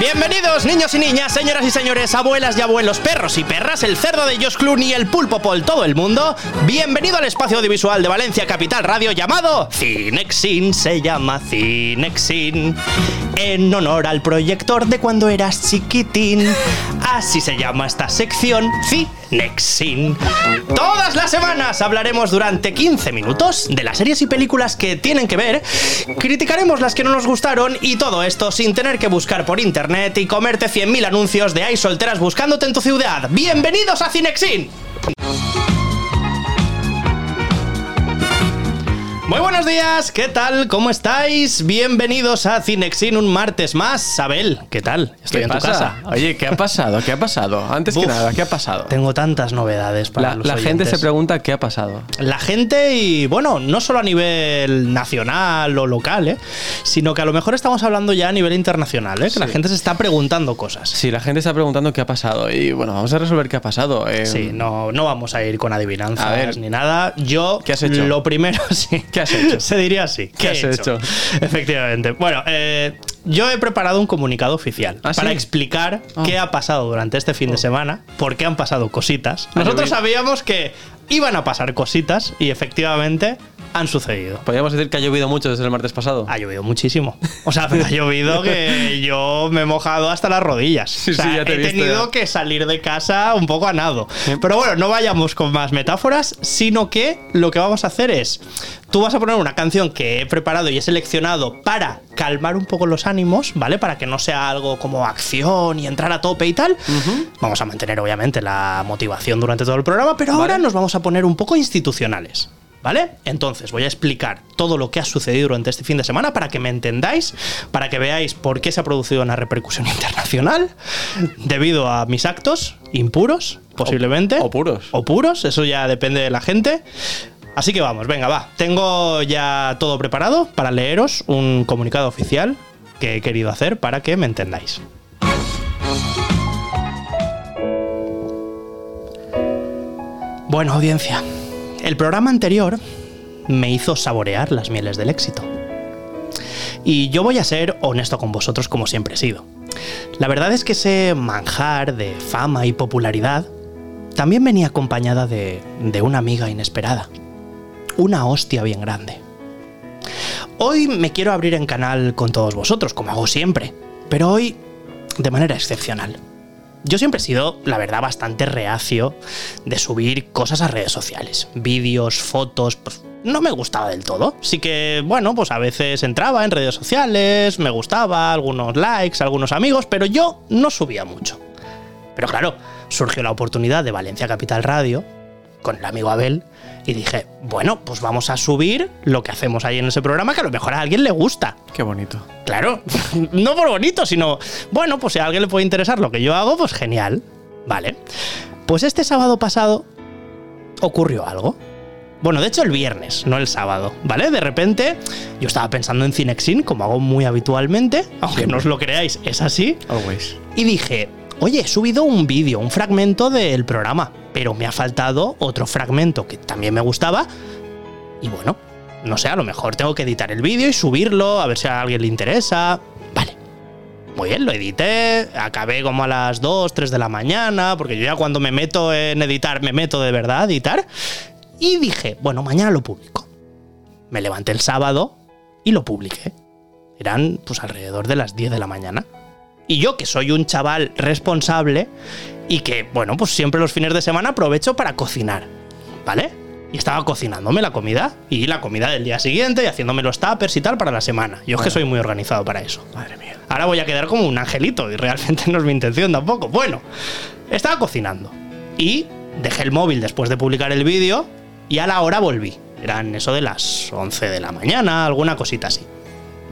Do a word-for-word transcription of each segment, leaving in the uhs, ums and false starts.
Bienvenidos niños y niñas, señoras y señores, abuelas y abuelos, perros y perras, el cerdo de Josh Clooney, el pulpo Pol, todo el mundo. Bienvenido al espacio audiovisual de Valencia Capital Radio llamado Cinexin, se llama Cinexin, en honor al proyector de cuando eras chiquitín. Así se llama esta sección, Cinexin. Todas las semanas hablaremos durante quince minutos de las series y películas que tienen que ver, criticaremos las que no nos gustaron y todo esto sin tener que buscar por internet y comerte cien mil anuncios de hay solteras buscándote en tu ciudad. ¡Bienvenidos a Cinexin! Muy buenos días, ¿qué tal? ¿Cómo estáis? Bienvenidos a Cinexin un martes más. Abel, ¿qué tal? Estoy ¿Qué en pasa? tu casa. Oye, ¿qué ha pasado? ¿Qué ha pasado? Antes Uf, que nada, ¿qué ha pasado? Tengo tantas novedades para la, los La oyentes. Gente se pregunta qué ha pasado. La gente y, bueno, no solo a nivel nacional o local, ¿eh? Sino que a lo mejor estamos hablando ya a nivel internacional, ¿eh? Que sí. La gente se está preguntando cosas. Sí, la gente está preguntando qué ha pasado. Y, bueno, vamos a resolver qué ha pasado. Eh, sí, no, no vamos a ir con adivinanzas a ver, ni nada. Yo, ¿qué has hecho? Lo primero, sí. ¿Qué has hecho? Se diría así. ¿Qué, ¿Qué has hecho? hecho? Efectivamente. Bueno, eh, yo he preparado un comunicado oficial ¿Ah, para sí? explicar oh. qué ha pasado durante este fin oh. de semana, por qué han pasado cositas. Nosotros sabíamos que iban a pasar cositas y efectivamente han sucedido. Podríamos decir que ha llovido mucho desde el martes pasado. Ha llovido muchísimo. O sea, ha llovido que yo me he mojado hasta las rodillas. Sí, o sea, sí, ya te he viste, tenido ya. que salir de casa un poco a nado. Pero bueno, no vayamos con más metáforas, sino que lo que vamos a hacer es, tú vas a poner una canción que he preparado y he seleccionado para calmar un poco los ánimos, ¿vale? Para que no sea algo como acción y entrar a tope y tal. Uh-huh. Vamos a mantener, obviamente, la motivación durante todo el programa, pero ahora ¿Vale? nos vamos a poner un poco institucionales. ¿Vale? Entonces voy a explicar todo lo que ha sucedido durante este fin de semana para que me entendáis, para que veáis por qué se ha producido una repercusión internacional debido a mis actos impuros, posiblemente. O, o puros. O puros, eso ya depende de la gente. Así que vamos, venga, va. Tengo ya todo preparado para leeros un comunicado oficial que he querido hacer para que me entendáis. Bueno, audiencia. El programa anterior me hizo saborear las mieles del éxito. Y yo voy a ser honesto con vosotros como siempre he sido. La verdad es que ese manjar de fama y popularidad también venía acompañada de, de una amiga inesperada. Una hostia bien grande. Hoy me quiero abrir en canal con todos vosotros, como hago siempre, pero hoy de manera excepcional. Yo siempre he sido, la verdad, bastante reacio de subir cosas a redes sociales. Vídeos, fotos, pues no me gustaba del todo. Sí que, bueno, pues a veces entraba en redes sociales, me gustaba, algunos likes, algunos amigos, pero yo no subía mucho. Pero claro, surgió la oportunidad de Valencia Capital Radio con el amigo Abel y dije, bueno, pues vamos a subir lo que hacemos ahí en ese programa que a lo mejor a alguien le gusta. Qué bonito. Claro, no por bonito, sino, bueno, pues si a alguien le puede interesar lo que yo hago, pues genial. Vale. Pues este sábado pasado ocurrió algo. Bueno, de hecho el viernes, no el sábado, ¿vale? De repente yo estaba pensando en Cinexin, como hago muy habitualmente, aunque sí. no os lo creáis, es así. Always. Y dije, oye, he subido un vídeo, un fragmento del programa, pero me ha faltado otro fragmento que también me gustaba. Y bueno, no sé, a lo mejor tengo que editar el vídeo y subirlo, a ver si a alguien le interesa. Vale. Muy bien, lo edité, acabé como a las dos, tres de la mañana, porque yo ya cuando me meto en editar, me meto de verdad a editar. Y dije, bueno, mañana lo publico. Me levanté el sábado y lo publiqué. Eran pues alrededor de las diez de la mañana. Y yo, que soy un chaval responsable y que, bueno, pues siempre los fines de semana aprovecho para cocinar, ¿vale? Y estaba cocinándome la comida y la comida del día siguiente y haciéndome los tuppers y tal para la semana. Yo es bueno. que soy muy organizado para eso. Madre mía. Ahora voy a quedar como un angelito y realmente no es mi intención tampoco. Bueno, estaba cocinando y dejé el móvil después de publicar el vídeo y a la hora volví. Eran eso de las once de la mañana, alguna cosita así.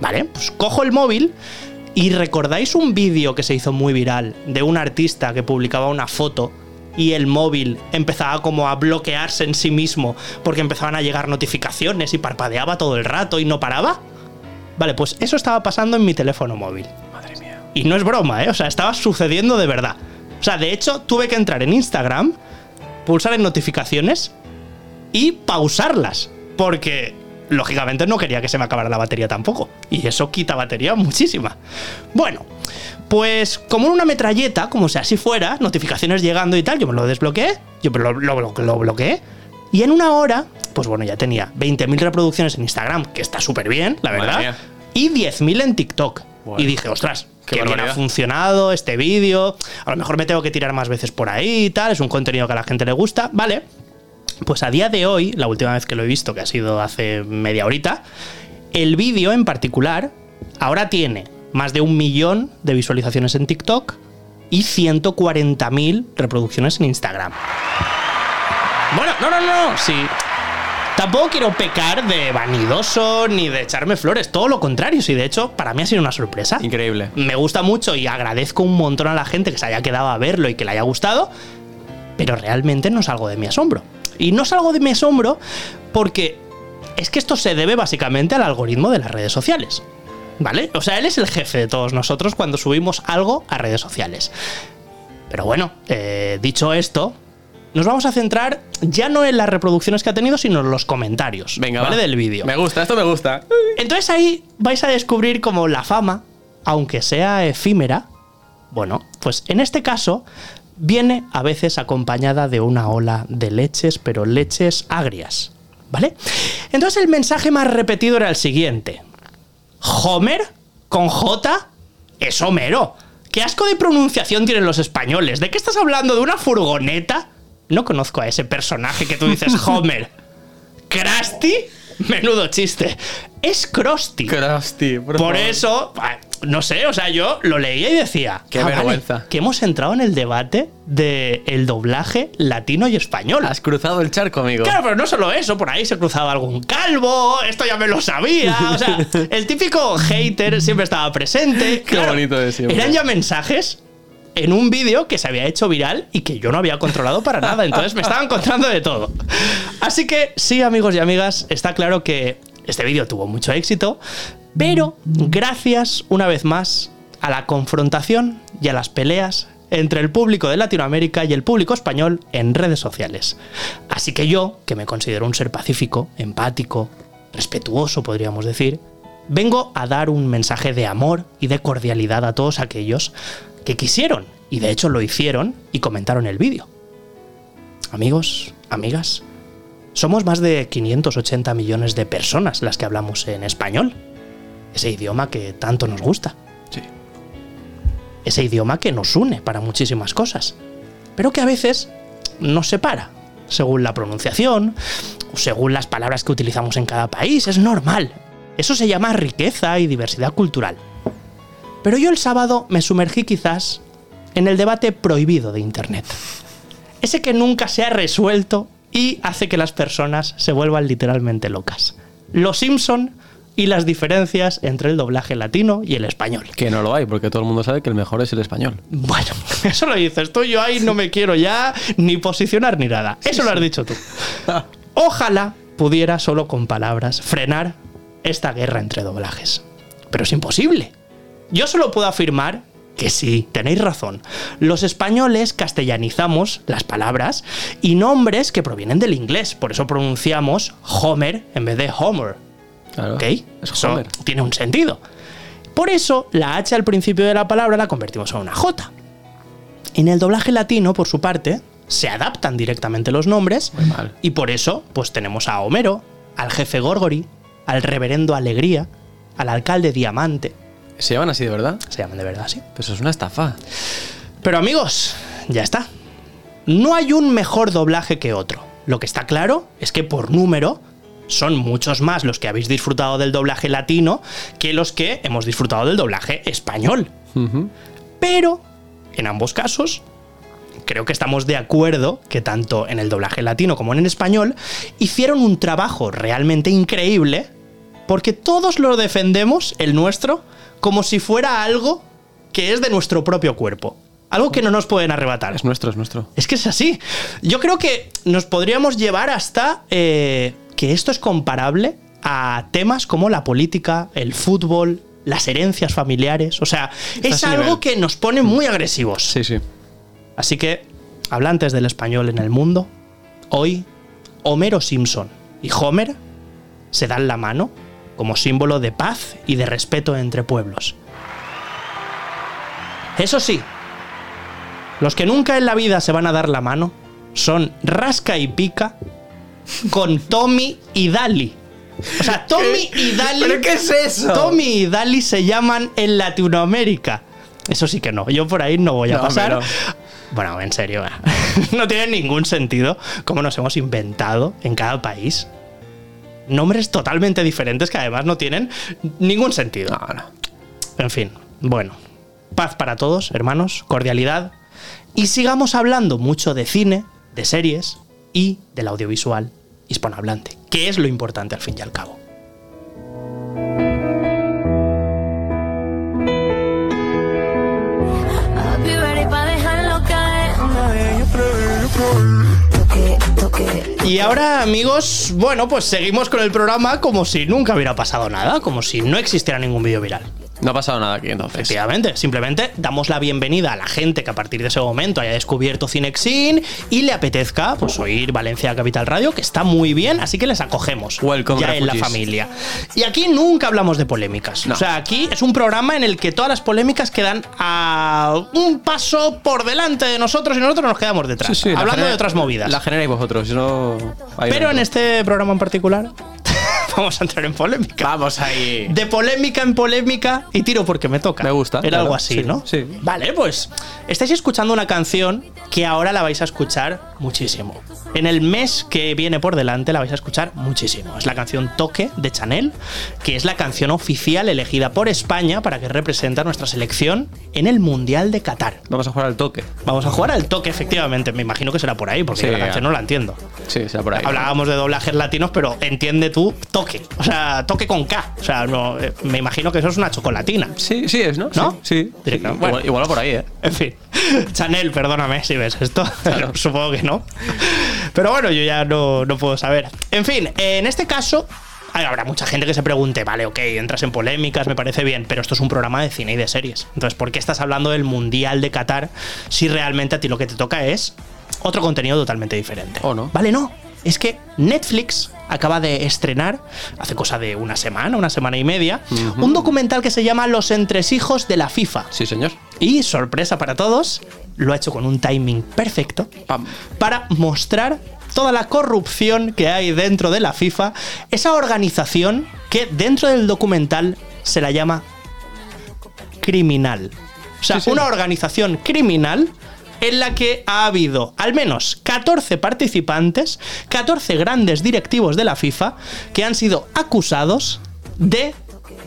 Vale, pues cojo el móvil. ¿Y recordáis un vídeo que se hizo muy viral de un artista que publicaba una foto y el móvil empezaba como a bloquearse en sí mismo porque empezaban a llegar notificaciones y parpadeaba todo el rato y no paraba? Vale, pues eso estaba pasando en mi teléfono móvil. Madre mía. Y no es broma, ¿eh? O sea, estaba sucediendo de verdad. O sea, de hecho, tuve que entrar en Instagram, pulsar en notificaciones y pausarlas porque lógicamente no quería que se me acabara la batería tampoco, y eso quita batería muchísima. Bueno, pues como en una metralleta, como sea así fuera, notificaciones llegando y tal, yo me lo desbloqueé, yo lo, lo, lo, lo bloqueé, y en una hora, pues bueno, ya tenía veinte mil reproducciones en Instagram, que está súper bien, la verdad, y diez mil en TikTok. Bueno. Y dije, ostras, qué, qué bien ha funcionado este vídeo, a lo mejor me tengo que tirar más veces por ahí y tal, es un contenido que a la gente le gusta, vale. Pues a día de hoy, la última vez que lo he visto, que ha sido hace media horita, el vídeo en particular ahora tiene más de un millón de visualizaciones en TikTok y ciento cuarenta mil reproducciones en Instagram. Bueno, no, no, no, sí. Tampoco quiero pecar de vanidoso ni de echarme flores, todo lo contrario. Sí, de hecho, para mí ha sido una sorpresa. Increíble. Me gusta mucho y agradezco un montón a la gente que se haya quedado a verlo y que le haya gustado, pero realmente no salgo de mi asombro. Y no salgo de mi asombro porque es que esto se debe básicamente al algoritmo de las redes sociales, ¿vale? O sea, él es el jefe de todos nosotros cuando subimos algo a redes sociales. Pero bueno, eh, dicho esto, nos vamos a centrar ya no en las reproducciones que ha tenido, sino en los comentarios. Venga, ¿vale? Va. Del vídeo. Me gusta, esto me gusta. Entonces ahí vais a descubrir cómo la fama, aunque sea efímera, bueno, pues en este caso viene a veces acompañada de una ola de leches, pero leches agrias, ¿vale? Entonces el mensaje más repetido era el siguiente. Homer, con J, es Homero. ¿Qué asco de pronunciación tienen los españoles? ¿De qué estás hablando? ¿De una furgoneta? No conozco a ese personaje que tú dices, Homer. ¿Krusty? Menudo chiste. Es Krusty. Krusty, por, por eso, no sé, o sea, yo lo leía y decía... Qué ah, vergüenza. Vale, que hemos entrado en el debate del doblaje latino y español. Has cruzado el charco, amigo. Claro, pero no solo eso, por ahí se cruzaba algún calvo, esto ya me lo sabía, o sea, el típico hater siempre estaba presente. Qué claro, bonito de siempre. Eran ya mensajes en un vídeo que se había hecho viral y que yo no había controlado para nada, entonces me estaba encontrando de todo. Así que sí, amigos y amigas, está claro que este vídeo tuvo mucho éxito, pero gracias una vez más a la confrontación y a las peleas entre el público de Latinoamérica y el público español en redes sociales. Así que yo, que me considero un ser pacífico, empático, respetuoso, podríamos decir, vengo a dar un mensaje de amor y de cordialidad a todos aquellos que quisieron, y de hecho lo hicieron y comentaron el vídeo. Amigos, amigas, somos más de quinientos ochenta millones de personas las que hablamos en español, ese idioma que tanto nos gusta. Sí. Ese idioma que nos une para muchísimas cosas, pero que a veces nos separa, según la pronunciación, o según las palabras que utilizamos en cada país, es normal. Eso se llama riqueza y diversidad cultural. Pero yo el sábado me sumergí quizás en el debate prohibido de Internet. Ese que nunca se ha resuelto y hace que las personas se vuelvan literalmente locas. Los Simpson y las diferencias entre el doblaje latino y el español. Que no lo hay, porque todo el mundo sabe que el mejor es el español. Bueno, eso lo dices tú, yo ahí no me quiero ya ni posicionar ni nada. Eso lo has dicho tú. Ojalá pudiera solo con palabras frenar esta guerra entre doblajes. Pero es imposible. Yo solo puedo afirmar que sí, tenéis razón. Los españoles castellanizamos las palabras y nombres que provienen del inglés. Por eso pronunciamos Homer en vez de Homer. Claro, ¿ok? Es Homer. Eso tiene un sentido. Por eso la H al principio de la palabra la convertimos en una J. En el doblaje latino, por su parte, se adaptan directamente los nombres. Muy mal. Y por eso pues tenemos a Homero, al jefe Gorgori, al reverendo Alegría, al alcalde Diamante. ¿Se llaman así de verdad? Se llaman de verdad, sí. Pero eso es una estafa. Pero amigos, ya está. No hay un mejor doblaje que otro. Lo que está claro es que por número son muchos más los que habéis disfrutado del doblaje latino que los que hemos disfrutado del doblaje español. Uh-huh. Pero, en ambos casos, creo que estamos de acuerdo que tanto en el doblaje latino como en el español hicieron un trabajo realmente increíble porque todos lo defendemos, el nuestro, como si fuera algo que es de nuestro propio cuerpo. Algo que no nos pueden arrebatar. Es nuestro, es nuestro. Es que es así. Yo creo que nos podríamos llevar hasta eh, que esto es comparable a temas como la política, el fútbol, las herencias familiares. O sea, es algo nivel que nos pone muy agresivos. Sí, sí. Así que, hablantes del español en el mundo, hoy Homero Simpson y Homer se dan la mano como símbolo de paz y de respeto entre pueblos. Eso sí, los que nunca en la vida se van a dar la mano son Rasca y Pica con Tommy y Dali. O sea, Tommy ¿Qué? y Dali... ¿Pero qué es eso? Tommy y Dali se llaman en Latinoamérica. Eso sí que no, yo por ahí no voy a no, pasar. Pero... Bueno, en serio, no tiene ningún sentido cómo nos hemos inventado en cada país nombres totalmente diferentes que además no tienen ningún sentido. No, no. En fin, bueno, paz para todos, hermanos, cordialidad, y sigamos hablando mucho de cine, de series y del audiovisual hispanohablante, que es lo importante al fin y al cabo. Y ahora, amigos, bueno, pues seguimos con el programa como si nunca hubiera pasado nada, como si no existiera ningún vídeo viral. No ha pasado nada aquí, entonces. Efectivamente, simplemente damos la bienvenida a la gente que a partir de ese momento haya descubierto Cinexin y le apetezca pues oír Valencia Capital Radio, que está muy bien, así que les acogemos. Welcome, ya refugees. En la familia. Y aquí nunca hablamos de polémicas. No. O sea, aquí es un programa en el que todas las polémicas quedan a un paso por delante de nosotros y nosotros nos quedamos detrás, sí, sí, hablando genera- de otras movidas. La generáis vosotros, no... Hay Pero en este programa en particular... Vamos a entrar en polémica. Vamos ahí. De polémica en polémica y tiro porque me toca. Me gusta. Era claro, algo así, sí, ¿no? Sí. Vale, pues estáis escuchando una canción que ahora la vais a escuchar muchísimo. En el mes que viene por delante la vais a escuchar muchísimo. Es la canción Toque de Chanel, que es la canción oficial elegida por España para que represente a nuestra selección en el Mundial de Qatar. Vamos a jugar al toque. Vamos a jugar al toque, efectivamente. Me imagino que será por ahí, porque sí, la canción no la entiendo. Sí, será por ahí. Hablábamos de doblajes latinos, pero entiende tú toque. O sea, toque con K. O sea, no, me imagino que eso es una chocolatina. Sí, sí es, ¿no? ¿No? Sí. sí. sí. Bueno, igual, igual por ahí, ¿eh? En fin. Chanel, perdóname si ves esto. Claro. Supongo que no. Pero bueno, yo ya no, no puedo saber. En fin, en este caso habrá mucha gente que se pregunte, vale, ok, entras en polémicas, me parece bien, pero esto es un programa de cine y de series. Entonces, ¿por qué estás hablando del Mundial de Qatar si realmente a ti lo que te toca es otro contenido totalmente diferente? ¿O no? Vale, no. Es que Netflix acaba de estrenar, hace cosa de una semana, una semana y media, uh-huh. un documental que se llama Los entresijos de la FIFA. Sí, señor. Y, sorpresa para todos, lo ha hecho con un timing perfecto Pam. para mostrar toda la corrupción que hay dentro de la FIFA, esa organización que dentro del documental se la llama criminal. O sea, sí, sí. una organización criminal en la que ha habido al menos catorce participantes, catorce grandes directivos de la FIFA que han sido acusados de,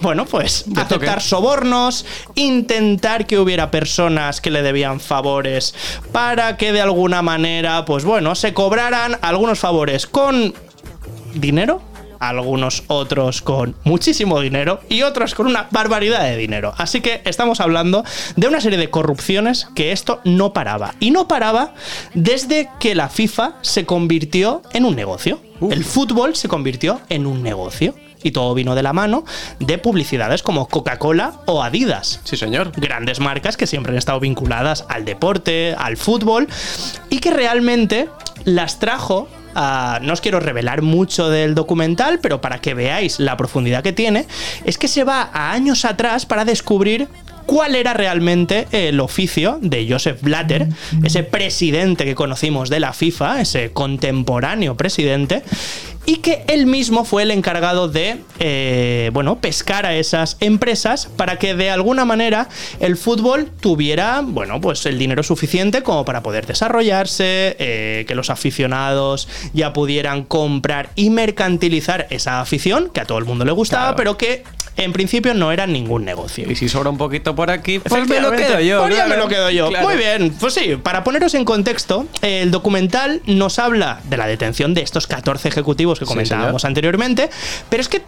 bueno, pues de aceptar toque. sobornos, intentar que hubiera personas que le debían favores para que de alguna manera, pues bueno, se cobraran algunos favores con dinero, algunos otros con muchísimo dinero y otros con una barbaridad de dinero. Así que estamos hablando de una serie de corrupciones que esto no paraba. Y no paraba desde que la FIFA se convirtió en un negocio. Uh. El fútbol se convirtió en un negocio. Y todo vino de la mano de publicidades como Coca-Cola o Adidas. Sí, señor. Grandes marcas que siempre han estado vinculadas al deporte, al fútbol, y que realmente las trajo... Uh, no os quiero revelar mucho del documental, pero para que veáis la profundidad que tiene, es que se va a años atrás para descubrir cuál era realmente el oficio de Joseph Blatter, ese presidente que conocimos de la FIFA, ese contemporáneo presidente, y que él mismo fue el encargado de eh, bueno, pescar a esas empresas para que de alguna manera el fútbol tuviera, bueno, pues el dinero suficiente como para poder desarrollarse, eh, que los aficionados ya pudieran comprar y mercantilizar esa afición que a todo el mundo le gustaba, claro. pero que en principio no era ningún negocio. Y si sobra un poquito por aquí, pues me lo quedo yo. Pues ya me lo quedo yo. Claro. Muy bien, pues sí, para poneros en contexto, el documental nos habla de la detención de estos catorce ejecutivos que comentábamos sí, anteriormente, pero es que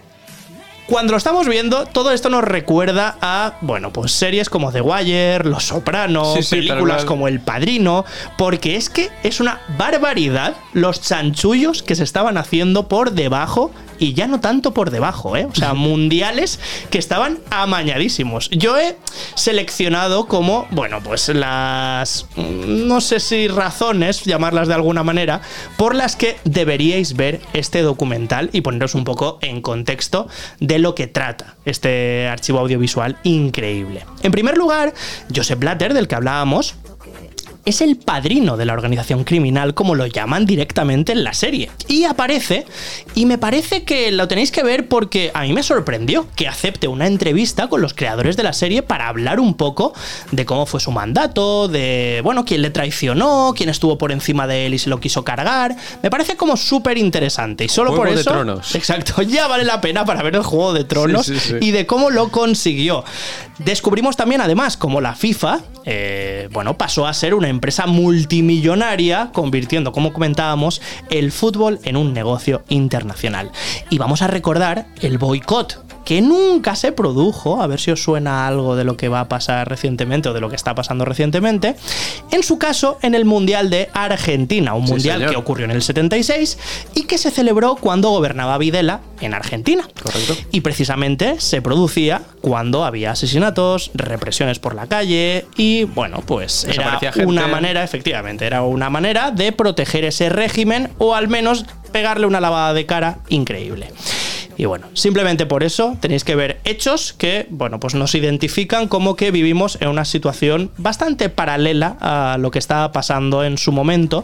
cuando lo estamos viendo, todo esto nos recuerda a, bueno, pues series como The Wire, Los Sopranos, sí, sí, películas como El Padrino, porque es que es una barbaridad los chanchullos que se estaban haciendo por debajo y ya no tanto por debajo, ¿eh? O sea, mundiales que estaban amañadísimos. Yo he seleccionado como, bueno, pues las, no sé si razones, llamarlas de alguna manera, por las que deberíais ver este documental y poneros un poco en contexto de lo que trata este archivo audiovisual increíble. En primer lugar, Joseph Blatter, del que hablábamos, es el padrino de la organización criminal, como lo llaman directamente en la serie. Y aparece, y me parece que lo tenéis que ver porque a mí me sorprendió que acepte una entrevista con los creadores de la serie para hablar un poco de cómo fue su mandato, de, bueno, quién le traicionó, quién estuvo por encima de él y se lo quiso cargar. Me parece como súper interesante. Y solo por eso... Juego de Tronos. Exacto, ya vale la pena para ver el Juego de Tronos, sí, sí, sí, y de cómo lo consiguió. Descubrimos también, además, cómo la FIFA, eh, bueno, pasó a ser una empresa multimillonaria, convirtiendo, como comentábamos, el fútbol en un negocio internacional. Y vamos a recordar el boicot, que nunca se produjo, a ver si os suena algo de lo que va a pasar recientemente o de lo que está pasando recientemente, en su caso en el Mundial de Argentina, un sí, mundial señor. que ocurrió en el setenta y seis y que se celebró cuando gobernaba Videla en Argentina. Correcto. Y precisamente se producía cuando había asesinatos, represiones por la calle y, bueno, pues era una manera, efectivamente, era una manera de proteger ese régimen o al menos pegarle una lavada de cara increíble. Y bueno, simplemente por eso tenéis que ver hechos que, bueno, pues nos identifican como que vivimos en una situación bastante paralela a lo que estaba pasando en su momento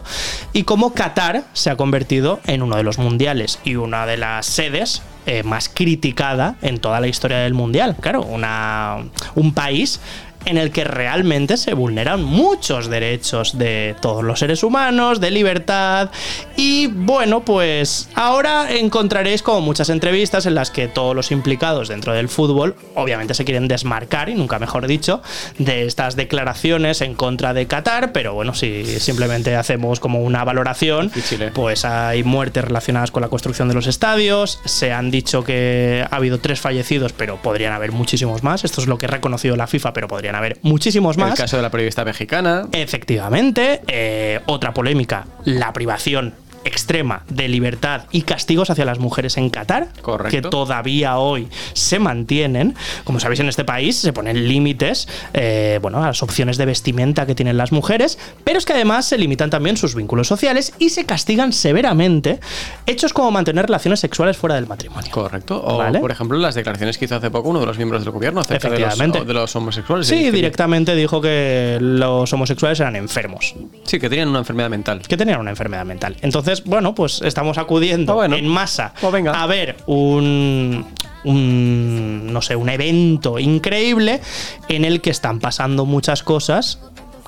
y como Qatar se ha convertido en uno de los mundiales y una de las sedes eh, más criticada en toda la historia del mundial. Claro, una, un país en el que realmente se vulneran muchos derechos de todos los seres humanos, de libertad, y bueno, pues ahora encontraréis como muchas entrevistas en las que todos los implicados dentro del fútbol obviamente se quieren desmarcar, y nunca mejor dicho, de estas declaraciones en contra de Qatar, pero bueno, si simplemente hacemos como una valoración, pues hay muertes relacionadas con la construcción de los estadios, se han dicho que ha habido tres fallecidos, pero podrían haber muchísimos más, esto es lo que ha reconocido la FIFA, pero podrían a ver muchísimos más. El caso de la periodista mexicana. Efectivamente. Eh, otra polémica, la privación extrema de libertad y castigos hacia las mujeres en Qatar. Correcto. Que todavía hoy se mantienen. Como sabéis, en este país se ponen límites eh, bueno, a las opciones de vestimenta que tienen las mujeres, pero es que además se limitan también sus vínculos sociales y se castigan severamente hechos como mantener relaciones sexuales fuera del matrimonio. Correcto. O, ¿vale? Por ejemplo, las declaraciones que hizo hace poco uno de los miembros del gobierno acerca de los, de los homosexuales. Sí, directamente dijo que los homosexuales eran enfermos. Sí, que tenían una enfermedad mental. Que tenían una enfermedad mental. Entonces, bueno, pues estamos acudiendo oh, bueno. en masa oh, venga. a ver un, un, no sé, un evento increíble en el que están pasando muchas cosas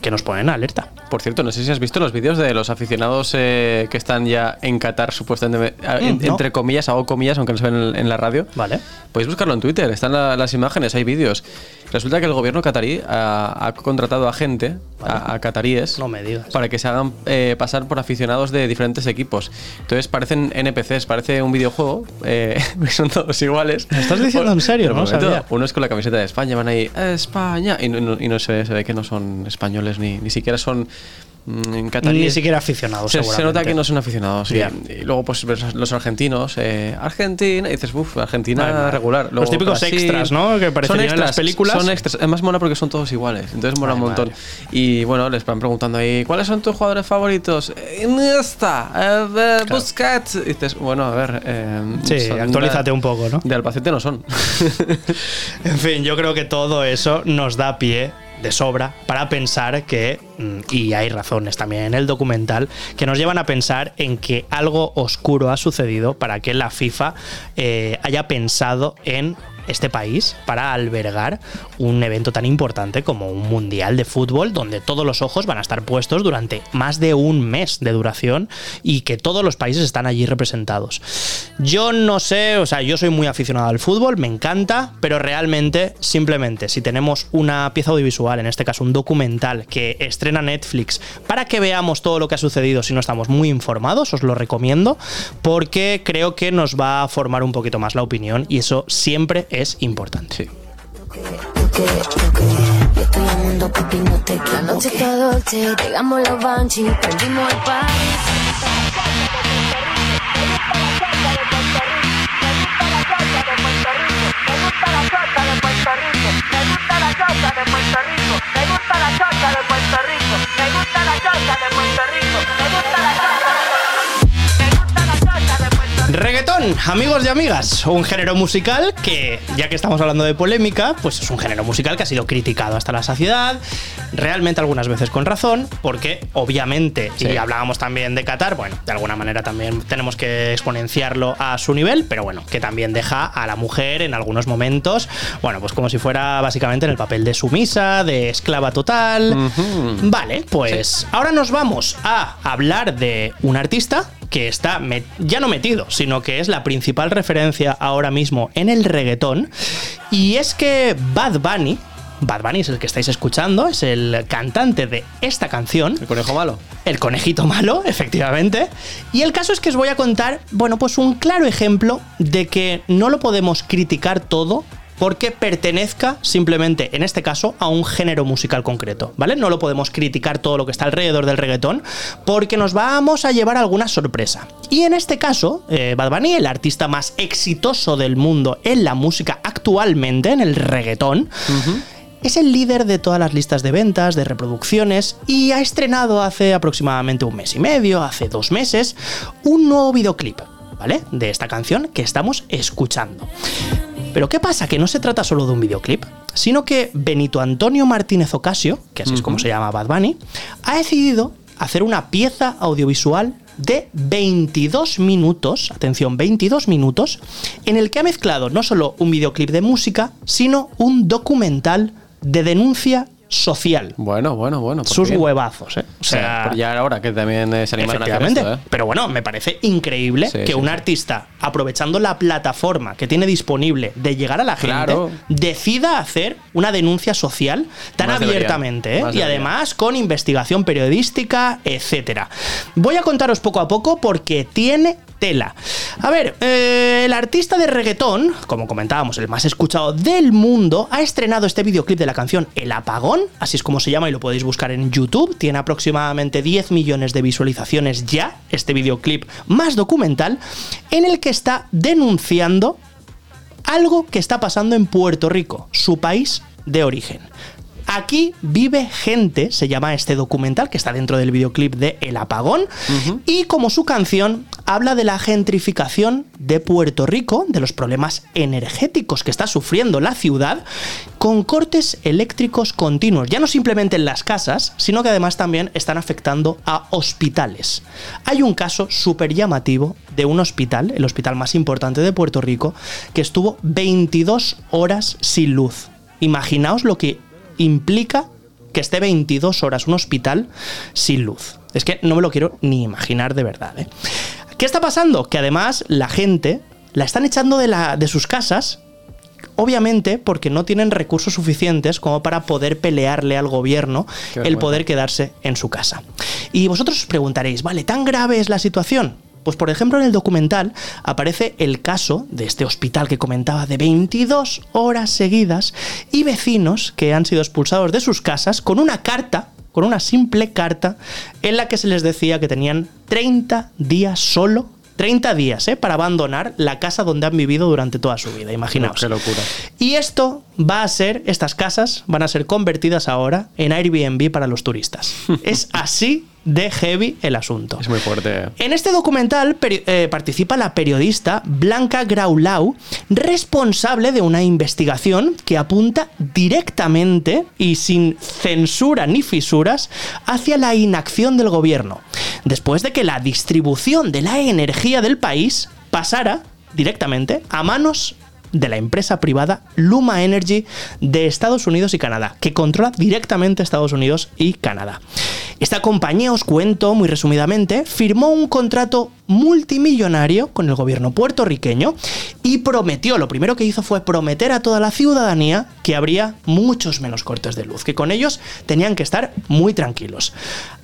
que nos ponen alerta. Por cierto, no sé si has visto los vídeos de los aficionados eh, que están ya en Qatar, supuestamente, mm, en, no. entre comillas, hago comillas, aunque no se ven en, en la radio. Vale. Podéis buscarlo en Twitter, están la, las imágenes, hay vídeos. Resulta que el gobierno qatarí ha, ha contratado a gente, vale. a, a qataríes, no me digas, para que se hagan eh, pasar por aficionados de diferentes equipos. Entonces parecen N P Cs, parece un videojuego, eh, son todos iguales. ¿Me estás diciendo o, en serio? No momento, sabía. Unos con la camiseta de España, van ahí, España, y no, no, y no se, se ve que no son españoles. Ni, ni siquiera son mm, cataríes. Ni siquiera aficionados, se, se nota que no son aficionados. Y, y luego, pues los argentinos, eh, Argentina, y dices, uff, Argentina vale, regular. Luego, los típicos Brasil, extras, ¿no? Que parecen en las películas. Son extras. Además, mola porque son todos iguales. Entonces, mola vale, un montón. Vale. Y bueno, les van preguntando ahí, ¿cuáles son tus jugadores favoritos? Iniesta, eh, claro. Busquets. Y dices, bueno, a ver. Eh, sí, actualízate de, un poco, ¿no? De Albacete no son. En fin, yo creo que todo eso nos da pie de sobra para pensar que, y hay razones también en el documental que nos llevan a pensar en que algo oscuro ha sucedido para que la FIFA eh, haya pensado en este país para albergar un evento tan importante como un mundial de fútbol, donde todos los ojos van a estar puestos durante más de un mes de duración y que todos los países están allí representados. Yo no sé, o sea, yo soy muy aficionado al fútbol, me encanta, pero realmente, simplemente, si tenemos una pieza audiovisual, en este caso un documental que estrena Netflix, para que veamos todo lo que ha sucedido si no estamos muy informados, os lo recomiendo, porque creo que nos va a formar un poquito más la opinión y eso siempre es es importante. Sí. son, amigos y amigas, un género musical que, ya que estamos hablando de polémica, pues es un género musical que ha sido criticado hasta la saciedad, realmente algunas veces con razón, porque obviamente, sí. y hablábamos también de Qatar, bueno, de alguna manera también tenemos que exponenciarlo a su nivel, pero bueno, que también deja a la mujer en algunos momentos, bueno, pues como si fuera básicamente en el papel de sumisa, de esclava total. Uh-huh. Vale, pues sí. ahora nos vamos a hablar de un artista que está met- ya no metido, sino que es la principal referencia ahora mismo en el reggaetón, y es que Bad Bunny, Bad Bunny es el que estáis escuchando, es el cantante de esta canción. El conejo malo. El conejito malo, efectivamente. Y el caso es que os voy a contar, bueno, pues un claro ejemplo de que no lo podemos criticar todo porque pertenezca simplemente, en este caso, a un género musical concreto, ¿vale? No lo podemos criticar todo lo que está alrededor del reggaetón porque nos vamos a llevar alguna sorpresa. Y en este caso, eh, Bad Bunny, el artista más exitoso del mundo en la música actualmente, en el reggaetón, uh-huh. es el líder de todas las listas de ventas, de reproducciones, y ha estrenado hace aproximadamente un mes y medio, hace dos meses, un nuevo videoclip, ¿vale? De esta canción que estamos escuchando. Pero ¿qué pasa? Que no se trata solo de un videoclip, sino que Benito Antonio Martínez Ocasio, que así es como se llama Bad Bunny, ha decidido hacer una pieza audiovisual de veintidós minutos, atención, veintidós minutos, en el que ha mezclado no solo un videoclip de música, sino un documental de denuncia social. Bueno, bueno, bueno. Sus bien. Huevazos, ¿eh? O sea, sí, ya era hora que también eh, se animaran a hacer esto, ¿eh? Pero bueno, me parece increíble sí, que sí, un sí. artista, aprovechando la plataforma que tiene disponible de llegar a la gente, claro. decida hacer una denuncia social tan más abiertamente, debería, ¿eh? Y debería. Además con investigación periodística, etcétera. Voy a contaros poco a poco porque tiene tela. A ver, eh, el artista de reggaetón, como comentábamos, el más escuchado del mundo, ha estrenado este videoclip de la canción El Apagón, así es como se llama y lo podéis buscar en YouTube. Tiene aproximadamente diez millones de visualizaciones ya, este videoclip más documental, en el que está denunciando algo que está pasando en Puerto Rico, su país de origen. Aquí vive gente, se llama este documental, que está dentro del videoclip de El Apagón, uh-huh. y como su canción habla de la gentrificación de Puerto Rico, de los problemas energéticos que está sufriendo la ciudad, con cortes eléctricos continuos, ya no simplemente en las casas, sino que además también están afectando a hospitales. Hay un caso súper llamativo de un hospital, el hospital más importante de Puerto Rico, que estuvo veintidós horas sin luz. Imaginaos lo que implica que esté veintidós horas un hospital sin luz. Es que no me lo quiero ni imaginar de verdad, ¿eh? ¿Qué está pasando? Que además la gente la están echando de, la, de sus casas, obviamente porque no tienen recursos suficientes como para poder pelearle al gobierno el poder quedarse en su casa. Y vosotros os preguntaréis, ¿vale, tan grave es la situación? Pues por ejemplo en el documental aparece el caso de este hospital que comentaba de veintidós horas seguidas y vecinos que han sido expulsados de sus casas con una carta, con una simple carta en la que se les decía que tenían treinta días solo, treinta días, ¿eh? Para abandonar la casa donde han vivido durante toda su vida, imaginaos. Qué locura. Y esto va a ser, estas casas van a ser convertidas ahora en Airbnb para los turistas. Es así de heavy el asunto. Es muy fuerte. En este documental peri- eh, participa la periodista Blanca Graulau, responsable de una investigación que apunta directamente y sin censura ni fisuras hacia la inacción del gobierno, después de que la distribución de la energía del país pasara directamente a manos de la empresa privada Luma Energy de Estados Unidos y Canadá, que controla directamente Estados Unidos y Canadá. Esta compañía, os cuento muy resumidamente, firmó un contrato multimillonario con el gobierno puertorriqueño y prometió, lo primero que hizo fue prometer a toda la ciudadanía que habría muchos menos cortes de luz, que con ellos tenían que estar muy tranquilos.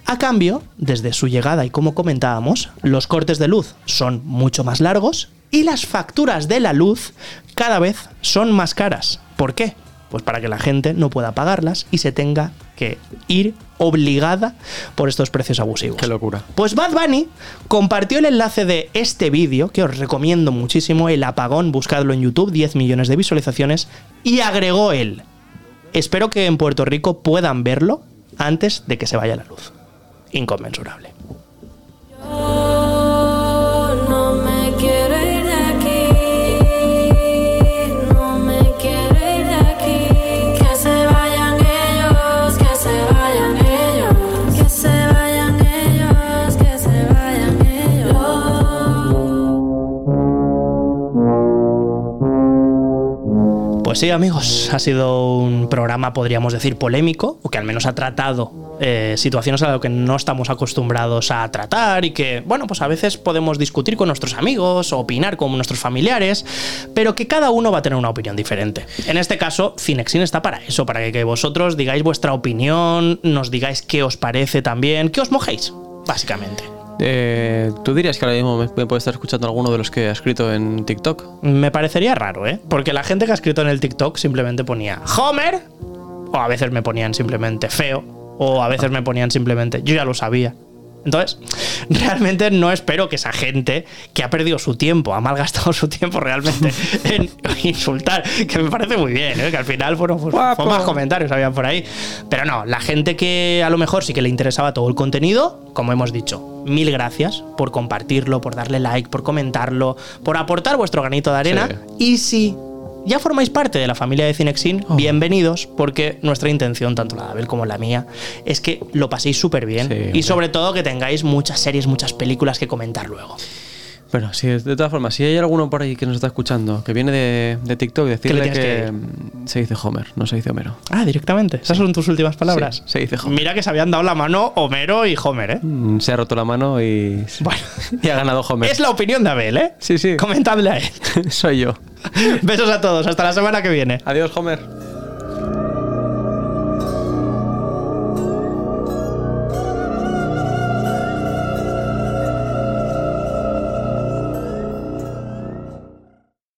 A cambio, desde su llegada y como comentábamos, los cortes de luz son mucho más largos y las facturas de la luz cada vez son más caras. ¿Por qué? Pues para que la gente no pueda pagarlas y se tenga que ir obligada por estos precios abusivos. ¡Qué locura! Pues Bad Bunny compartió el enlace de este vídeo, que os recomiendo muchísimo, El Apagón, buscadlo en YouTube, diez millones de visualizaciones, y agregó él: espero que en Puerto Rico puedan verlo antes de que se vaya la luz. Inconmensurable. Yo no me quiero ir de aquí. Pues sí, amigos, ha sido un programa, podríamos decir, polémico, o que al menos ha tratado eh, situaciones a las que no estamos acostumbrados a tratar y que, bueno, pues a veces podemos discutir con nuestros amigos, opinar con nuestros familiares, pero que cada uno va a tener una opinión diferente. En este caso, Cinexin está para eso, para que, que vosotros digáis vuestra opinión, nos digáis qué os parece también, que os mojéis, básicamente. Eh, ¿Tú dirías que ahora mismo me puede estar escuchando alguno de los que ha escrito en TikTok? Me parecería raro, ¿eh? Porque la gente que ha escrito en el TikTok simplemente ponía Homer, o a veces me ponían simplemente feo, o a veces me ponían simplemente yo ya lo sabía. Entonces, realmente no espero que esa gente que ha perdido su tiempo, ha malgastado su tiempo realmente en insultar, que me parece muy bien, ¿eh? Que al final fueron, fueron, fueron más comentarios, habían por ahí. Pero no, la gente que a lo mejor sí que le interesaba todo el contenido, como hemos dicho, mil gracias por compartirlo, por darle like, por comentarlo, por aportar vuestro granito de arena. Sí. Y si ya formáis parte de la familia de Cinexin, oh. bienvenidos, porque nuestra intención, tanto la de Abel como la mía, es que lo paséis súper bien, sí, y hombre. Sobre todo que tengáis muchas series, muchas películas que comentar luego. Bueno, sí, de todas formas, si hay alguno por ahí que nos está escuchando, que viene de, de TikTok, decirle que, que se dice Homer, no se dice Homero. Ah, directamente. Esas son tus últimas palabras. Sí, se dice Homer. Mira que se habían dado la mano Homero y Homer, ¿eh? Mm, se ha roto la mano y, bueno, y ha ganado Homer. Es la opinión de Abel, ¿eh? Sí, sí. Comentadle a él. Soy yo. Besos a todos. Hasta la semana que viene. Adiós, Homer.